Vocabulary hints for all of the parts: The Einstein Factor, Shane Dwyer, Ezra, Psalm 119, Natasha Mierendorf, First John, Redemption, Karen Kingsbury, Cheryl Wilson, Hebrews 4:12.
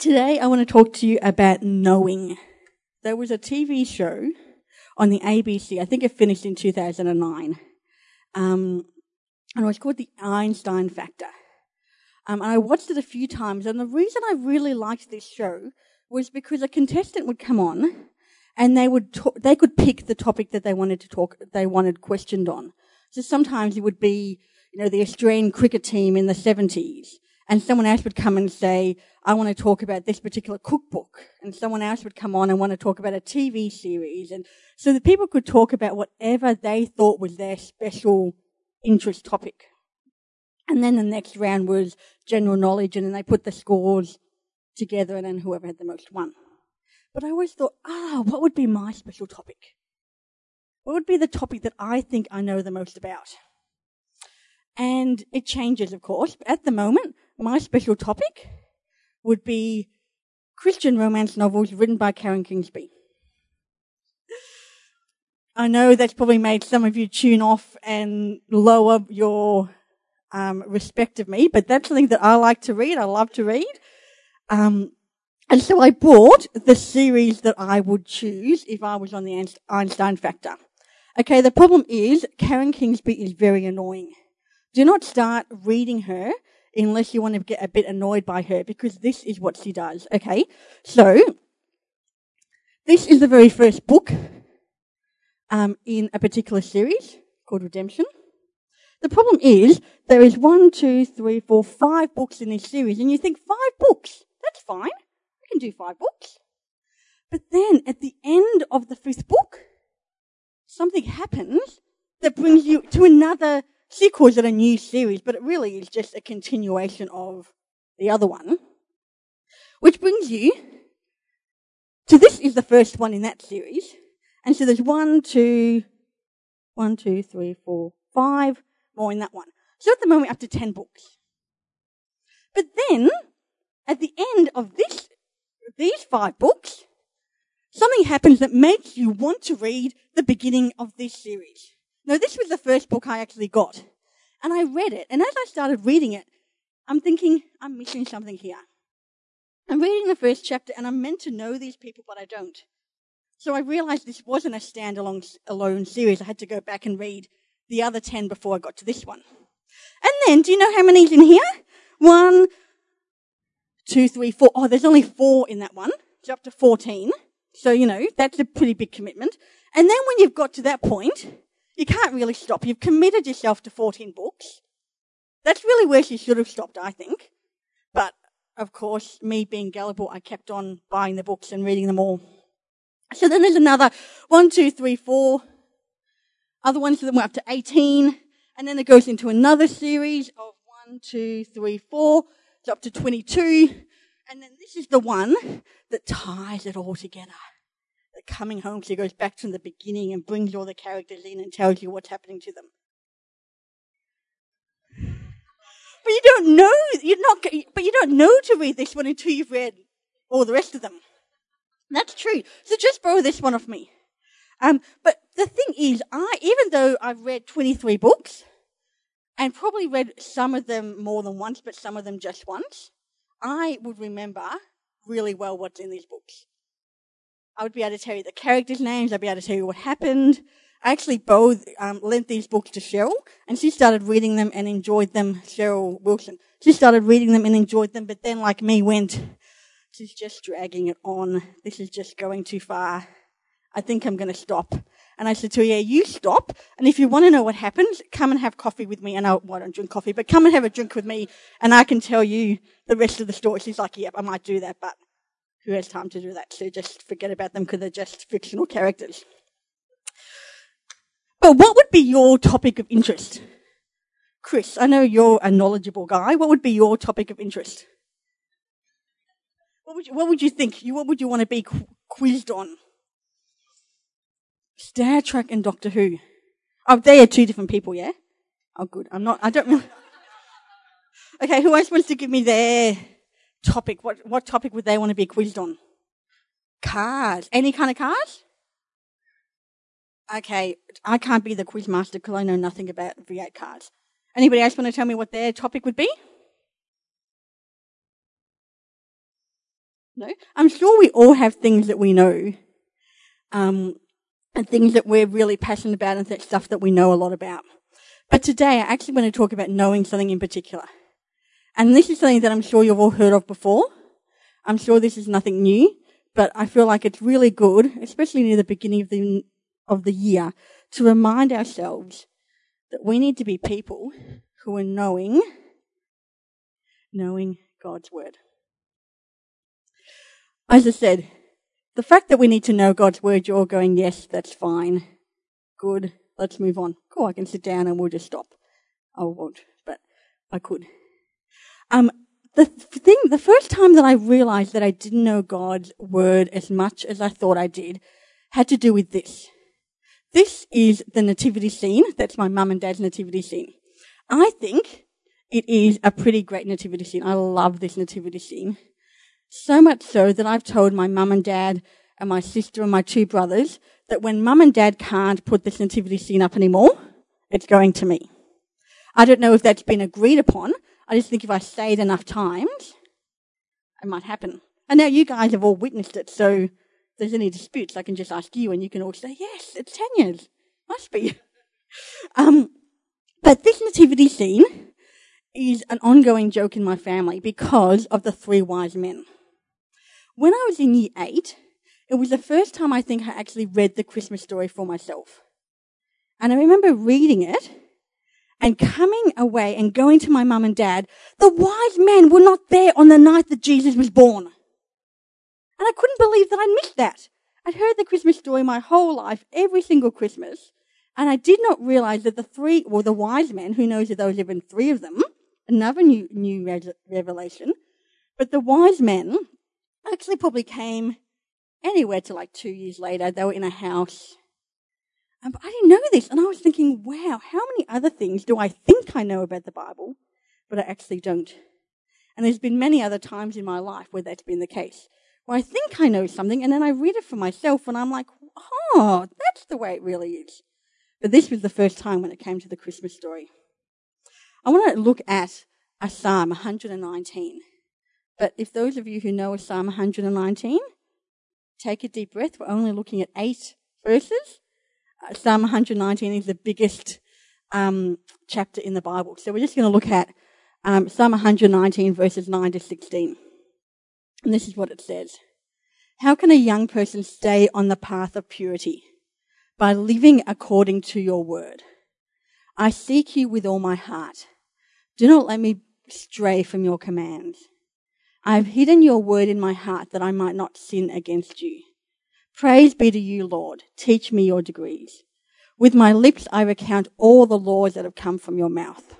Today I want to talk to you about knowing. There was a TV show on the ABC, I think it finished in 2009, and it was called The Einstein Factor. And I watched it a few times, and the reason I really liked this show was because a contestant would come on, and they could pick the topic that they wanted questioned on. So sometimes it would be, the Australian cricket team in the 70s, and someone else would come and say, I want to talk about this particular cookbook, and someone else would come on and want to talk about a TV series, and so that people could talk about whatever they thought was their special interest topic. And then the next round was general knowledge, and then they put the scores together, and then whoever had the most won. But I always thought, what would be my special topic? What would be the topic that I think I know the most about? And it changes, of course, but at the moment, my special topic would be Christian romance novels written by Karen Kingsbury. I know that's probably made some of you tune off and lower your respect of me, but that's something that I like to read. I love to read. And so I bought the series that I would choose if I was on the Einstein Factor. Okay, the problem is Karen Kingsbury is very annoying. Do not start reading her unless you want to get a bit annoyed by her, because this is what she does, okay? So this is the very first book in a particular series called Redemption. The problem is there is 5 books in this series, and you think 5 books, that's fine. We can do 5 books. But then at the end of the 5th book, something happens that brings you to another sequels that are new series, but it really is just a continuation of the other one, which brings you to this is the first one in that series. And so there's 5 more in that one. So at the moment, up to 10 books. But then, at the end of these 5 books, something happens that makes you want to read the beginning of this series. Now, this was the first book I actually got, and I read it. And as I started reading it, I'm thinking, I'm missing something here. I'm reading the first chapter, and I'm meant to know these people, but I don't. So I realized this wasn't a standalone series. I had to go back and read the other 10 before I got to this one. And then, do you know how many's in here? 1, 2, 3, 4. Oh, there's only 4 in that one. So up to 14. So, that's a pretty big commitment. And then when you've got to that point, you can't really stop. You've committed yourself to 14 books. That's really where she should have stopped, I think. But, of course, me being gullible, I kept on buying the books and reading them all. So then there's another 1, 2, 3, 4. Other ones that went up to 18. And then it goes into another series of 1, 2, 3, 4. It's up to 22. And then this is the one that ties it all together. Coming home, so it goes back from the beginning and brings all the characters in and tells you what's happening to them. But you don't know, you don't know to read this one until you've read all the rest of them. That's true. So just borrow this one off me. But the thing is, even though I've read 23 books and probably read some of them more than once, but some of them just once, I would remember really well what's in these books. I would be able to tell you the characters' names. I'd be able to tell you what happened. I actually lent these books to Cheryl, and she started reading them and enjoyed them. Cheryl Wilson. She started reading them and enjoyed them, but then, like me, went, "This is just dragging it on. This is just going too far. I think I'm going to stop." And I said to her, "Yeah, you stop. And if you want to know what happens, come and have coffee with me." And I don't drink coffee, but come and have a drink with me, and I can tell you the rest of the story. She's like, "Yep, I might do that, but who has time to do that?" So just forget about them because they're just fictional characters. But what would be your topic of interest? Chris, I know you're a knowledgeable guy. What would be your topic of interest? What would you think? What would you want to be quizzed on? Star Trek and Doctor Who. Oh, they are two different people, yeah? Oh, good. Okay, who else wants to give me their topic? What topic would they want to be quizzed on? Cars. Any kind of cars? Okay, I can't be the quiz master because I know nothing about V8 cars. Anybody else want to tell me what their topic would be? No? I'm sure we all have things that we know, and things that we're really passionate about and that stuff that we know a lot about. But today I actually want to talk about knowing something in particular. And this is something that I'm sure you've all heard of before. I'm sure this is nothing new, but I feel like it's really good, especially near the beginning of the year, to remind ourselves that we need to be people who are knowing God's word. As I said, the fact that we need to know God's word, you're all going, yes, that's fine. Good, let's move on. Cool, I can sit down and we'll just stop. I won't, but I could. The first time that I realized that I didn't know God's word as much as I thought I did had to do with this. This is the nativity scene. That's my mum and dad's nativity scene. I think it is a pretty great nativity scene. I love this nativity scene. So much so that I've told my mum and dad and my sister and my two brothers that when mum and dad can't put this nativity scene up anymore, it's going to me. I don't know if that's been agreed upon. I just think if I say it enough times, it might happen. And now you guys have all witnessed it, so if there's any disputes, I can just ask you and you can all say, yes, it's Tanya's. Must be. But this nativity scene is an ongoing joke in my family because of the three wise men. When I was in year 8, it was the first time I think I actually read the Christmas story for myself. And I remember reading it and coming away and going to my mum and dad, the wise men were not there on the night that Jesus was born. And I couldn't believe that I missed that. I'd heard the Christmas story my whole life, every single Christmas, and I did not realize that the wise men, who knows if there was even 3 of them, another new revelation, but the wise men actually probably came anywhere to like 2 years later. They were in a house. But I didn't know this, and I was thinking, wow, how many other things do I think I know about the Bible, but I actually don't? And there's been many other times in my life where that's been the case, where I think I know something, and then I read it for myself, and I'm like, oh, that's the way it really is. But this was the first time when it came to the Christmas story. I want to look at a Psalm 119. But if those of you who know a Psalm 119, take a deep breath. We're only looking at 8 verses. Psalm 119 is the biggest chapter in the Bible. So we're just going to look at Psalm 119, verses 9 to 16. And this is what it says. How can a young person stay on the path of purity? By living according to your word. I seek you with all my heart. Do not let me stray from your commands. I have hidden your word in my heart that I might not sin against you. Praise be to you, Lord. Teach me your degrees. With my lips I recount all the laws that have come from your mouth.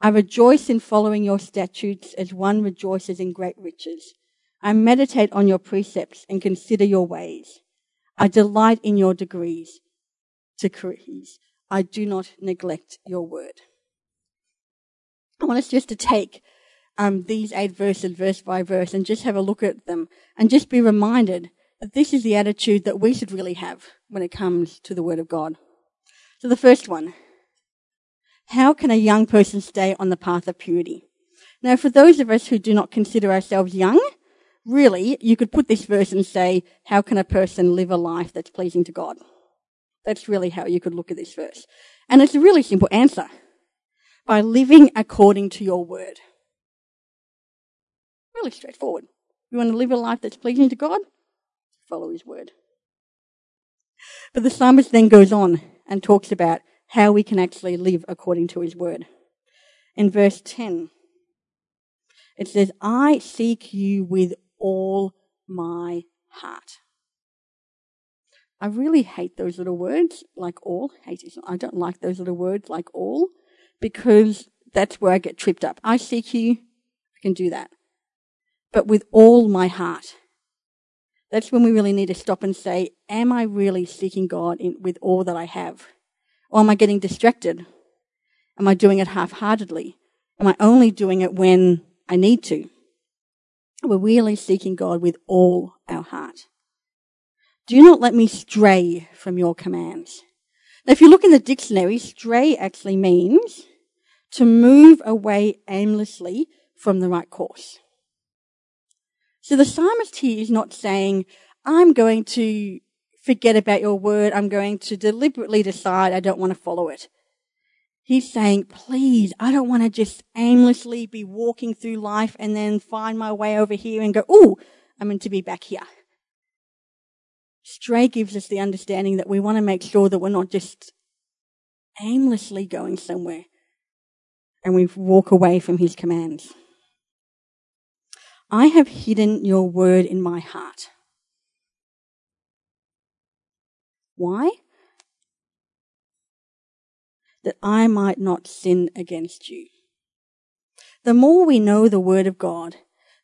I rejoice in following your statutes as one rejoices in great riches. I meditate on your precepts and consider your ways. I delight in your decrees. I do not neglect your word. I want us just to take these 8 verses, verse by verse, and just have a look at them and just be reminded this is the attitude that we should really have when it comes to the Word of God. So the first one, how can a young person stay on the path of purity? Now, for those of us who do not consider ourselves young, really, you could put this verse and say, how can a person live a life that's pleasing to God? That's really how you could look at this verse. And it's a really simple answer. By living according to your Word. Really straightforward. You want to live a life that's pleasing to God? Follow his word. But the psalmist then goes on and talks about how we can actually live according to his word. In verse 10, it says, I seek you with all my heart. I really hate those little words, like all. I don't like those little words, like all, because that's where I get tripped up. I seek you, I can do that. But with all my heart. That's when we really need to stop and say, am I really seeking God with all that I have? Or am I getting distracted? Am I doing it half-heartedly? Am I only doing it when I need to? We're really seeking God with all our heart. Do not let me stray from your commands. Now, if you look in the dictionary, stray actually means to move away aimlessly from the right course. So the psalmist here is not saying, I'm going to forget about your word. I'm going to deliberately decide I don't want to follow it. He's saying, please, I don't want to just aimlessly be walking through life and then find my way over here and go, ooh, I'm meant to be back here. Stray gives us the understanding that we want to make sure that we're not just aimlessly going somewhere and we walk away from his commands. I have hidden your word in my heart. Why? That I might not sin against you. The more we know the word of God,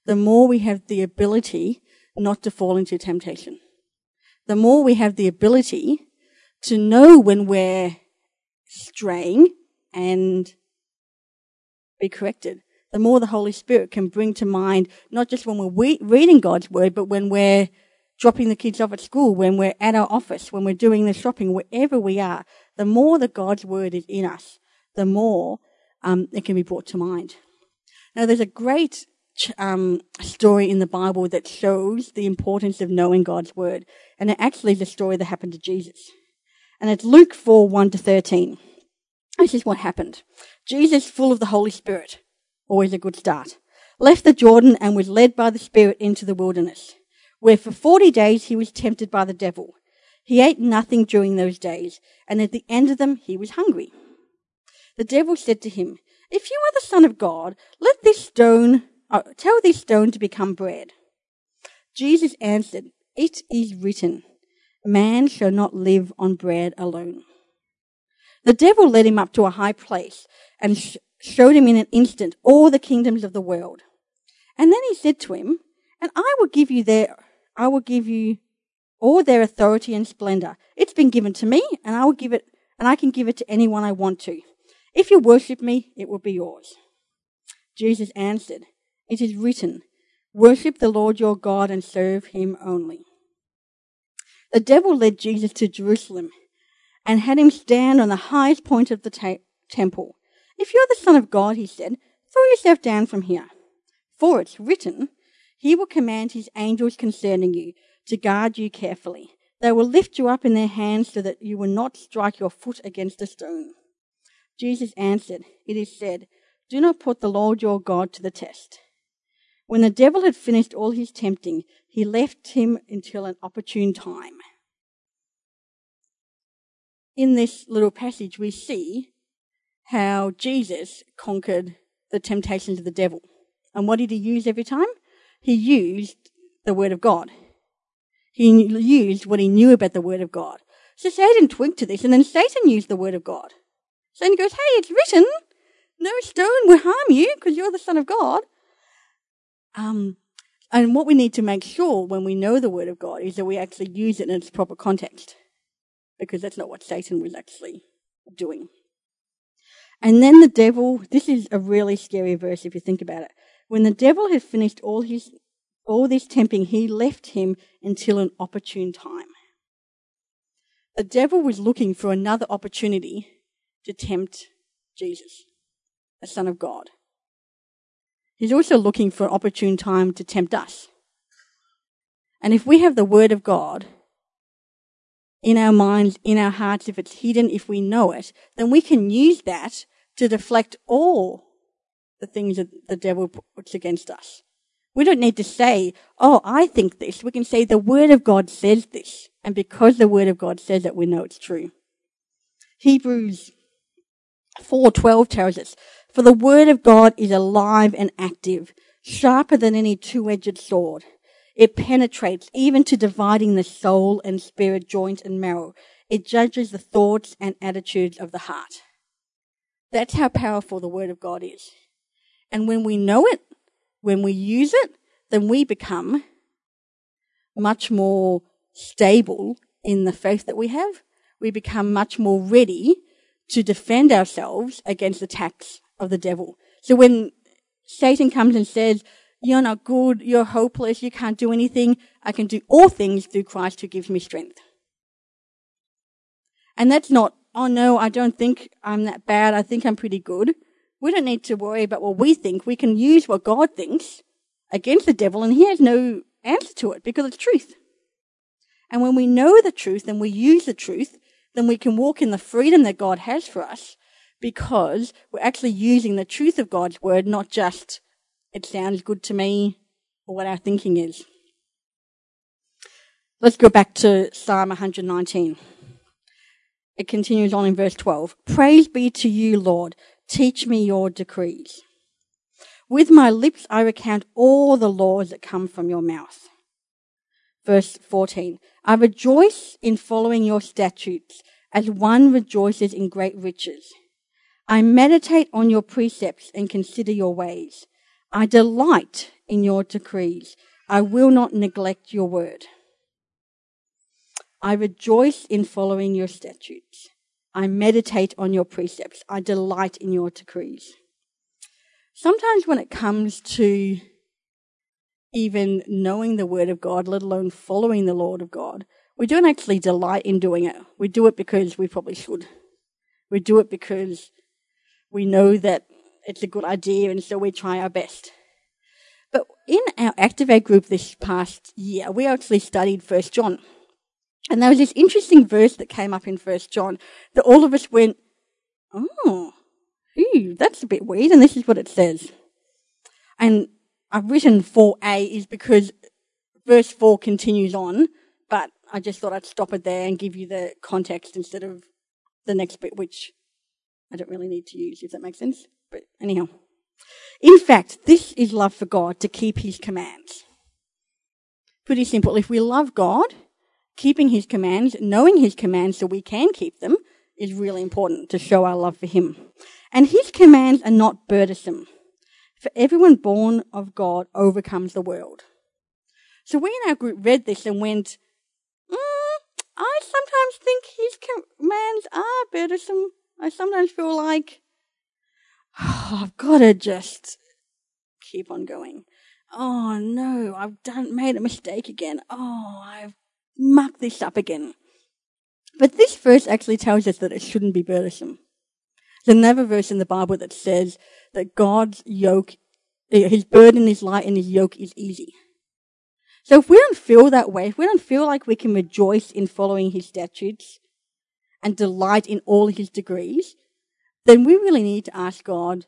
the more we have the ability not to fall into temptation. The more we have the ability to know when we're straying and be corrected. The more the Holy Spirit can bring to mind, not just when we're reading God's word, but when we're dropping the kids off at school, when we're at our office, when we're doing the shopping, wherever we are, the more that God's word is in us, the more it can be brought to mind. Now, there's a great story in the Bible that shows the importance of knowing God's word, and it actually is a story that happened to Jesus. And it's Luke 4:1-13. This is what happened. Jesus, full of the Holy Spirit, always a good start, left the Jordan and was led by the Spirit into the wilderness, where for 40 days he was tempted by the devil. He ate nothing during those days, and at the end of them he was hungry. The devil said to him, "If you are the Son of God, tell this stone to become bread." Jesus answered, "It is written, man shall not live on bread alone." The devil led him up to a high place and showed him in an instant all the kingdoms of the world. And then he said to him, "And I will give you all their authority and splendor. It's been given to me, and I will give it, and I can give it to anyone I want to. If you worship me, it will be yours." Jesus answered, "It is written, worship the Lord your God and serve him only." The devil led Jesus to Jerusalem and had him stand on the highest point of the temple. "If you're the Son of God," he said, "throw yourself down from here. For it's written, he will command his angels concerning you to guard you carefully. They will lift you up in their hands so that you will not strike your foot against a stone." Jesus answered, "It is said, do not put the Lord your God to the test." When the devil had finished all his tempting, he left him until an opportune time. In this little passage, we see how Jesus conquered the temptations of the devil. And what did he use every time? He used the Word of God. He used what he knew about the Word of God. So Satan twigged to this, and then Satan used the Word of God. Satan goes, "Hey, it's written, no stone will harm you because you're the Son of God." And what we need to make sure when we know the Word of God is that we actually use it in its proper context, because that's not what Satan was actually doing. And then the devil, this is a really scary verse if you think about it. When the devil had finished all this tempting, he left him until an opportune time. The devil was looking for another opportunity to tempt Jesus, the Son of God. He's also looking for an opportune time to tempt us. And if we have the Word of God in our minds, in our hearts, if it's hidden, if we know it, then we can use that to deflect all the things that the devil puts against us. We don't need to say, "Oh, I think this." We can say, "The Word of God says this." And because the Word of God says it, we know it's true. Hebrews 4:12 tells us, "For the Word of God is alive and active, sharper than any two-edged sword. It penetrates even to dividing the soul and spirit, joint and marrow. It judges the thoughts and attitudes of the heart." That's how powerful the Word of God is. And when we know it, when we use it, then we become much more stable in the faith that we have. We become much more ready to defend ourselves against attacks of the devil. So when Satan comes and says, "You're not good, you're hopeless, you can't do anything," I can do all things through Christ who gives me strength. And that's not, "Oh no, I don't think I'm that bad, I think I'm pretty good." We don't need to worry about what we think. We can use what God thinks against the devil, and he has no answer to it because it's truth. And when we know the truth and we use the truth, then we can walk in the freedom that God has for us, because we're actually using the truth of God's word, not just it sounds good to me or what our thinking is. Let's go back to Psalm 119. It continues on in verse 12. Praise be to you, Lord. Teach me your decrees. With my lips I recount all the laws that come from your mouth. Verse 14. I rejoice in following your statutes, as one rejoices in great riches. I meditate on your precepts and consider your ways. I delight in your decrees. I will not neglect your word. I rejoice in following your statutes. I meditate on your precepts. I delight in your decrees. Sometimes when it comes to even knowing the word of God, let alone following the Lord of God, we don't actually delight in doing it. We do it because we probably should. We do it because we know that it's a good idea, and so we try our best. But in our Activate group this past year, we actually studied First John. And there was this interesting verse that came up in First John that all of us went, oh, ew, that's a bit weird, and this is what it says. And I've written 4A is because verse 4 continues on, but I just thought I'd stop it there and give you the context instead of the next bit, which I don't really need to use, if that makes sense. But anyhow. In fact, this is love for God, to keep his commands. Pretty simple. If we love God, keeping his commands, knowing his commands so we can keep them, is really important to show our love for him. And his commands are not burdensome. For everyone born of God overcomes the world. So we in our group read this and went, I sometimes think his commands are burdensome. I sometimes feel like, I've got to just keep on going. Oh, no, I've made a mistake again. Oh, I've mucked this up again. But this verse actually tells us that it shouldn't be burdensome. There's another verse in the Bible that says that God's yoke, his burden is light and his yoke is easy. So if we don't feel that way, if we don't feel like we can rejoice in following his statutes and delight in all his decrees, then we really need to ask God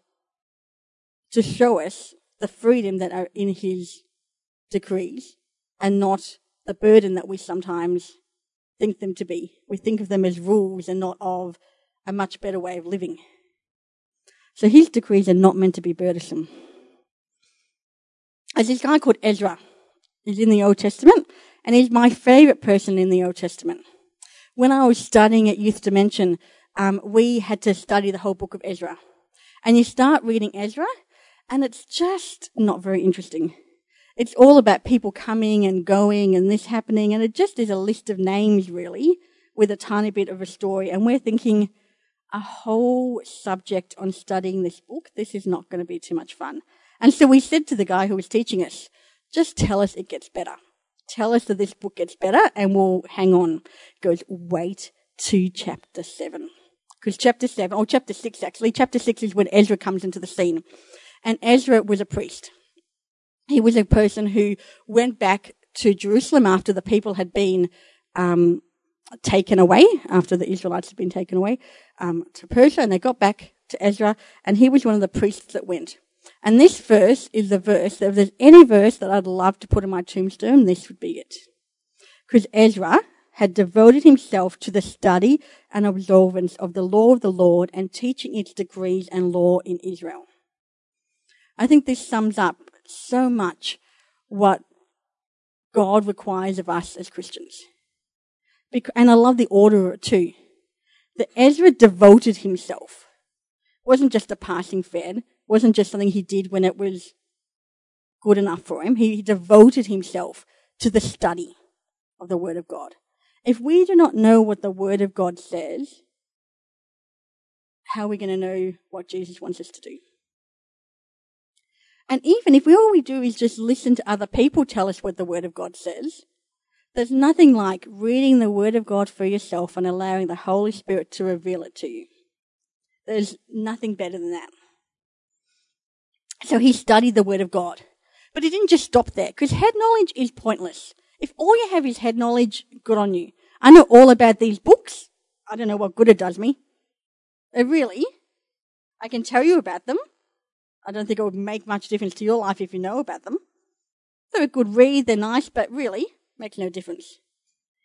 to show us the freedom that are in his decrees and not the burden that we sometimes think them to be. We think of them as rules and not of a much better way of living. So his decrees are not meant to be burdensome. There's this guy called Ezra. He's in the Old Testament, and he's my favourite person in the Old Testament. When I was studying at Youth Dimension, we had to study the whole book of Ezra. And you start reading Ezra, and it's just not very interesting. It's all about people coming and going and this happening, and it just is a list of names, really, with a tiny bit of a story. And we're thinking, a whole subject on studying this book, this is not going to be too much fun. And so we said to the guy who was teaching us, just tell us it gets better. Tell us that this book gets better and we'll hang on. He goes, wait to chapter 7. Because chapter 6 actually, chapter 6 is when Ezra comes into the scene. And Ezra was a priest. He was a person who went back to Jerusalem after the people had been taken away, after the Israelites had been taken away to Persia, and they got back to Ezra, and he was one of the priests that went. And this verse is the verse that if there's any verse that I'd love to put in my tombstone, this would be it. Because Ezra had devoted himself to the study and observance of the law of the Lord and teaching its decrees and law in Israel. I think this sums up so much what God requires of us as Christians. And I love the order of it too. That Ezra devoted himself. It wasn't just a passing fad. It wasn't just something he did when it was good enough for him. He devoted himself to the study of the Word of God. If we do not know what the Word of God says, how are we going to know what Jesus wants us to do? And even if all we do is just listen to other people tell us what the Word of God says, there's nothing like reading the Word of God for yourself and allowing the Holy Spirit to reveal it to you. There's nothing better than that. So he studied the Word of God. But he didn't just stop there, because head knowledge is pointless. If all you have is head knowledge, good on you. I know all about these books. I don't know what good it does me. Really, I can tell you about them. I don't think it would make much difference to your life if you know about them. They're a good read, they're nice, but really, makes no difference.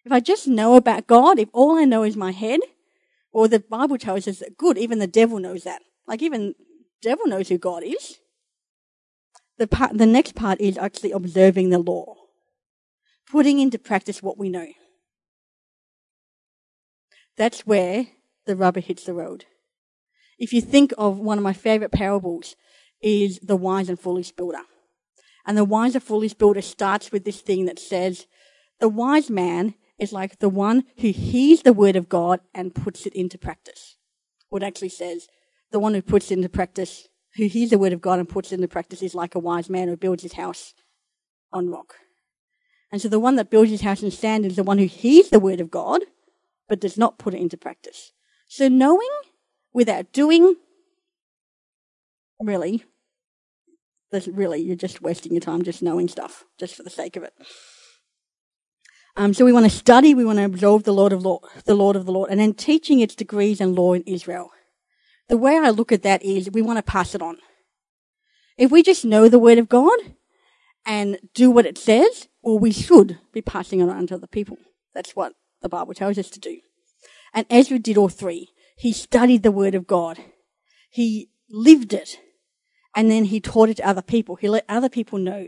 If I just know about God, if all I know is my head, or the Bible tells us that good, even the devil knows that. Like, even the devil knows who God is. The next part is actually observing the law, putting into practice what we know. That's where the rubber hits the road. If you think of one of my favourite parables is the wise and foolish builder. And the wise and foolish builder starts with this thing that says, the wise man is like the one who hears the word of God and puts it into practice. Or it actually says, the one who puts it into practice, who hears the word of God and puts it into practice is like a wise man who builds his house on rock. And so the one that builds his house in sand is the one who hears the word of God but does not put it into practice. So knowing without doing, really, you're just wasting your time just knowing stuff, just for the sake of it. So we want to study, we want to absorb the Lord of the Lord, and then teaching its degrees and law in Israel. The way I look at that is we want to pass it on. If we just know the word of God and do what it says, well, we should be passing it on to other people. That's what the Bible tells us to do. And Ezra did all three. He studied the word of God. He lived it. And then he taught it to other people. He let other people know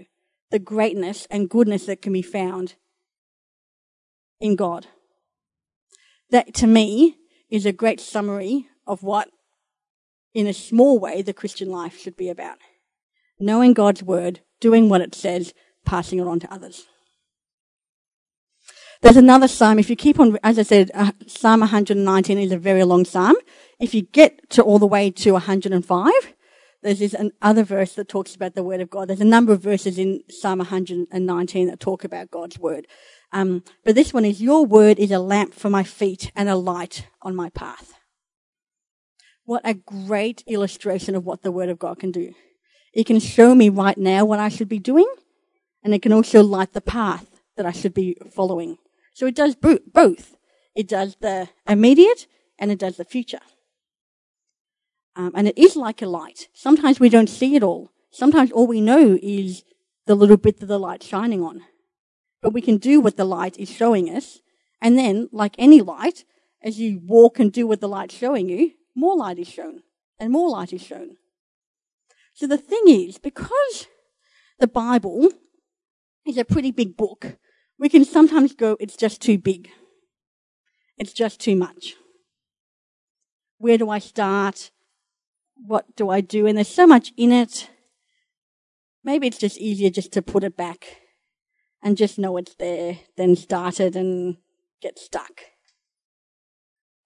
the greatness and goodness that can be found in God. That, to me, is a great summary of what, in a small way, the Christian life should be about. Knowing God's word, doing what it says, passing it on to others. There's another psalm. If you keep on, as I said, Psalm 119 is a very long psalm. If you get to all the way to 105, there's this other verse that talks about the word of God. There's a number of verses in Psalm 119 that talk about God's word. But this one is, your word is a lamp for my feet and a light on my path. What a great illustration of what the word of God can do. It can show me right now what I should be doing, and it can also light the path that I should be following. So it does both. It does the immediate and it does the future. And it is like a light. Sometimes we don't see it all. Sometimes all we know is the little bit that the light's shining on. But we can do what the light is showing us. And then, like any light, as you walk and do what the light's showing you, more light is shown and more light is shown. So the thing is, because the Bible is a pretty big book, we can sometimes go, it's just too big. It's just too much. Where do I start? What do I do? And there's so much in it. Maybe it's just easier just to put it back and just know it's there, then start it and get stuck.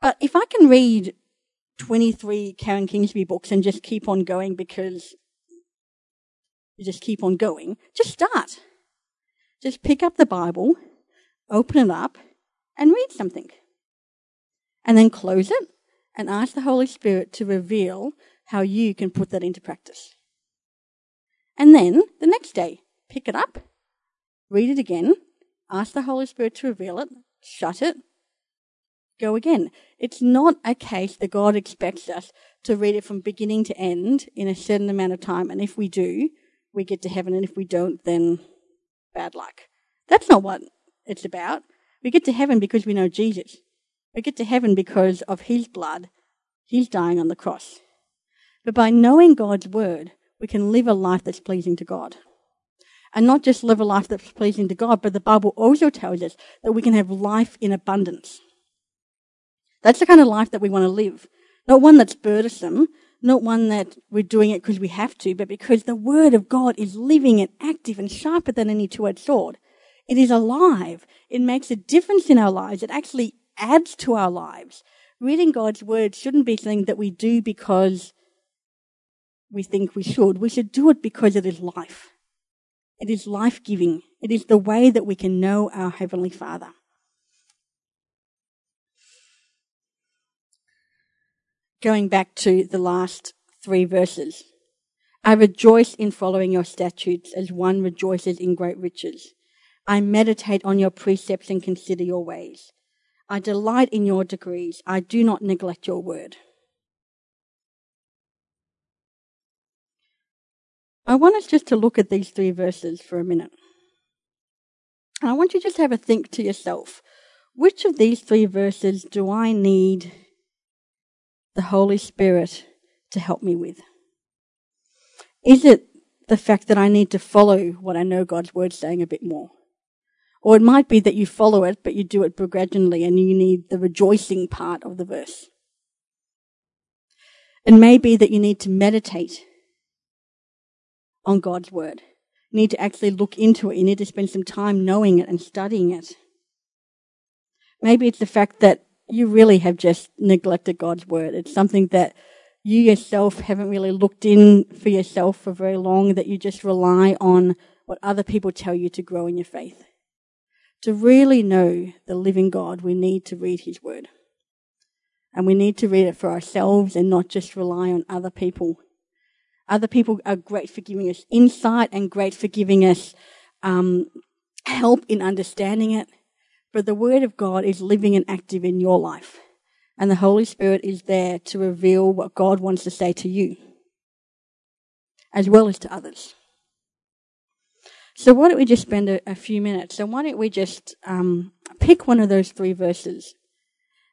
But if I can read 23 Karen Kingsbury books and just keep on going because you just keep on going, just start. Just pick up the Bible, open it up, and read something. And then close it and ask the Holy Spirit to reveal how you can put that into practice. And then, the next day, pick it up, read it again, ask the Holy Spirit to reveal it, shut it, go again. It's not a case that God expects us to read it from beginning to end in a certain amount of time, and if we do, we get to heaven, and if we don't, then bad luck. That's not what it's about. We get to heaven because we know Jesus. We get to heaven because of his blood. He's dying on the cross. But by knowing God's word, we can live a life that's pleasing to God. And not just live a life that's pleasing to God, but the Bible also tells us that we can have life in abundance. That's the kind of life that we want to live. Not one that's burdensome, not one that we're doing it because we have to, but because the word of God is living and active and sharper than any two-edged sword. It is alive. It makes a difference in our lives. It actually adds to our lives. Reading God's word shouldn't be something that we do because we think we should. We should do it because it is life. It is life-giving. It is the way that we can know our Heavenly Father. Going back to the last three verses. I rejoice in following your statutes as one rejoices in great riches. I meditate on your precepts and consider your ways. I delight in your decrees. I do not neglect your word. I want us just to look at these three verses for a minute. And I want you just to have a think to yourself. Which of these three verses do I need the Holy Spirit to help me with? Is it the fact that I need to follow what I know God's word's saying a bit more? Or it might be that you follow it, but you do it begrudgingly and you need the rejoicing part of the verse. It may be that you need to meditate on God's word. You need to actually look into it. You need to spend some time knowing it and studying it. Maybe it's the fact that you really have just neglected God's word. It's something that you yourself haven't really looked in for yourself for very long, that you just rely on what other people tell you to grow in your faith. To really know the living God, we need to read his word. And we need to read it for ourselves and not just rely on other people. Other people are great for giving us insight and great for giving us help in understanding it. But the word of God is living and active in your life. And the Holy Spirit is there to reveal what God wants to say to you, as well as to others. So why don't we just spend a few minutes, and why don't we just pick one of those three verses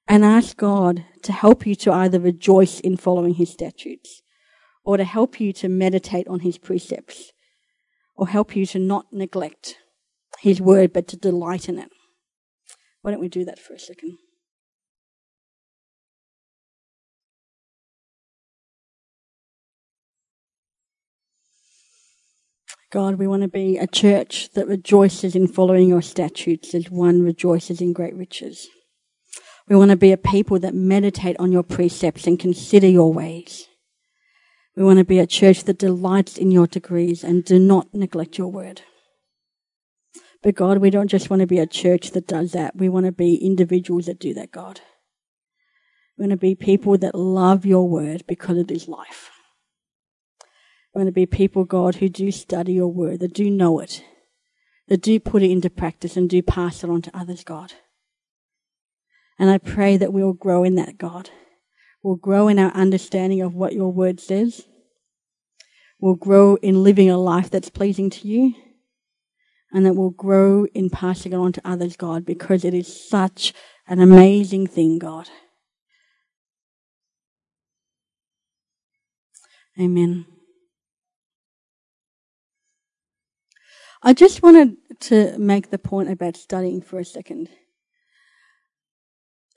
and ask God to help you to either rejoice in following his statutes, or to help you to meditate on his precepts, or help you to not neglect his word but to delight in it. Why don't we do that for a second? God, we want to be a church that rejoices in following your statutes as one rejoices in great riches. We want to be a people that meditate on your precepts and consider your ways. We want to be a church that delights in your decrees and do not neglect your word. But God, we don't just want to be a church that does that. We want to be individuals that do that, God. We want to be people that love your word because it is life. I want to be people, God, who do study your word, that do know it, that do put it into practice and do pass it on to others, God. And I pray that we will grow in that, God. We'll grow in our understanding of what your word says. We'll grow in living a life that's pleasing to you. And that we'll grow in passing it on to others, God, because it is such an amazing thing, God. Amen. I just wanted to make the point about studying for a second.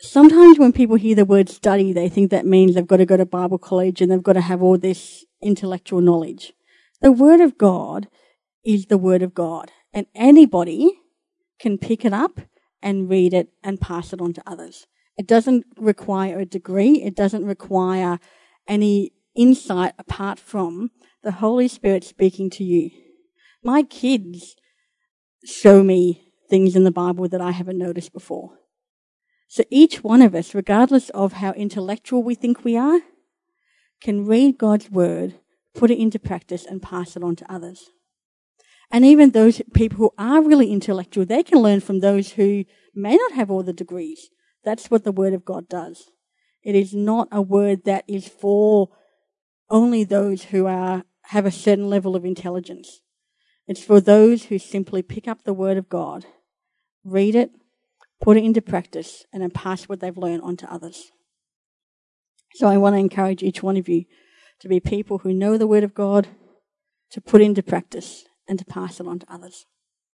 Sometimes when people hear the word study, they think that means they've got to go to Bible college and they've got to have all this intellectual knowledge. The Word of God is the Word of God, and anybody can pick it up and read it and pass it on to others. It doesn't require a degree. It doesn't require any insight apart from the Holy Spirit speaking to you. My kids show me things in the Bible that I haven't noticed before. So each one of us, regardless of how intellectual we think we are, can read God's word, put it into practice, and pass it on to others. And even those people who are really intellectual, they can learn from those who may not have all the degrees. That's what the word of God does. It is not a word that is for only those who have a certain level of intelligence. It's for those who simply pick up the Word of God, read it, put it into practice, and then pass what they've learned on to others. So I want to encourage each one of you to be people who know the Word of God, to put it into practice, and to pass it on to others.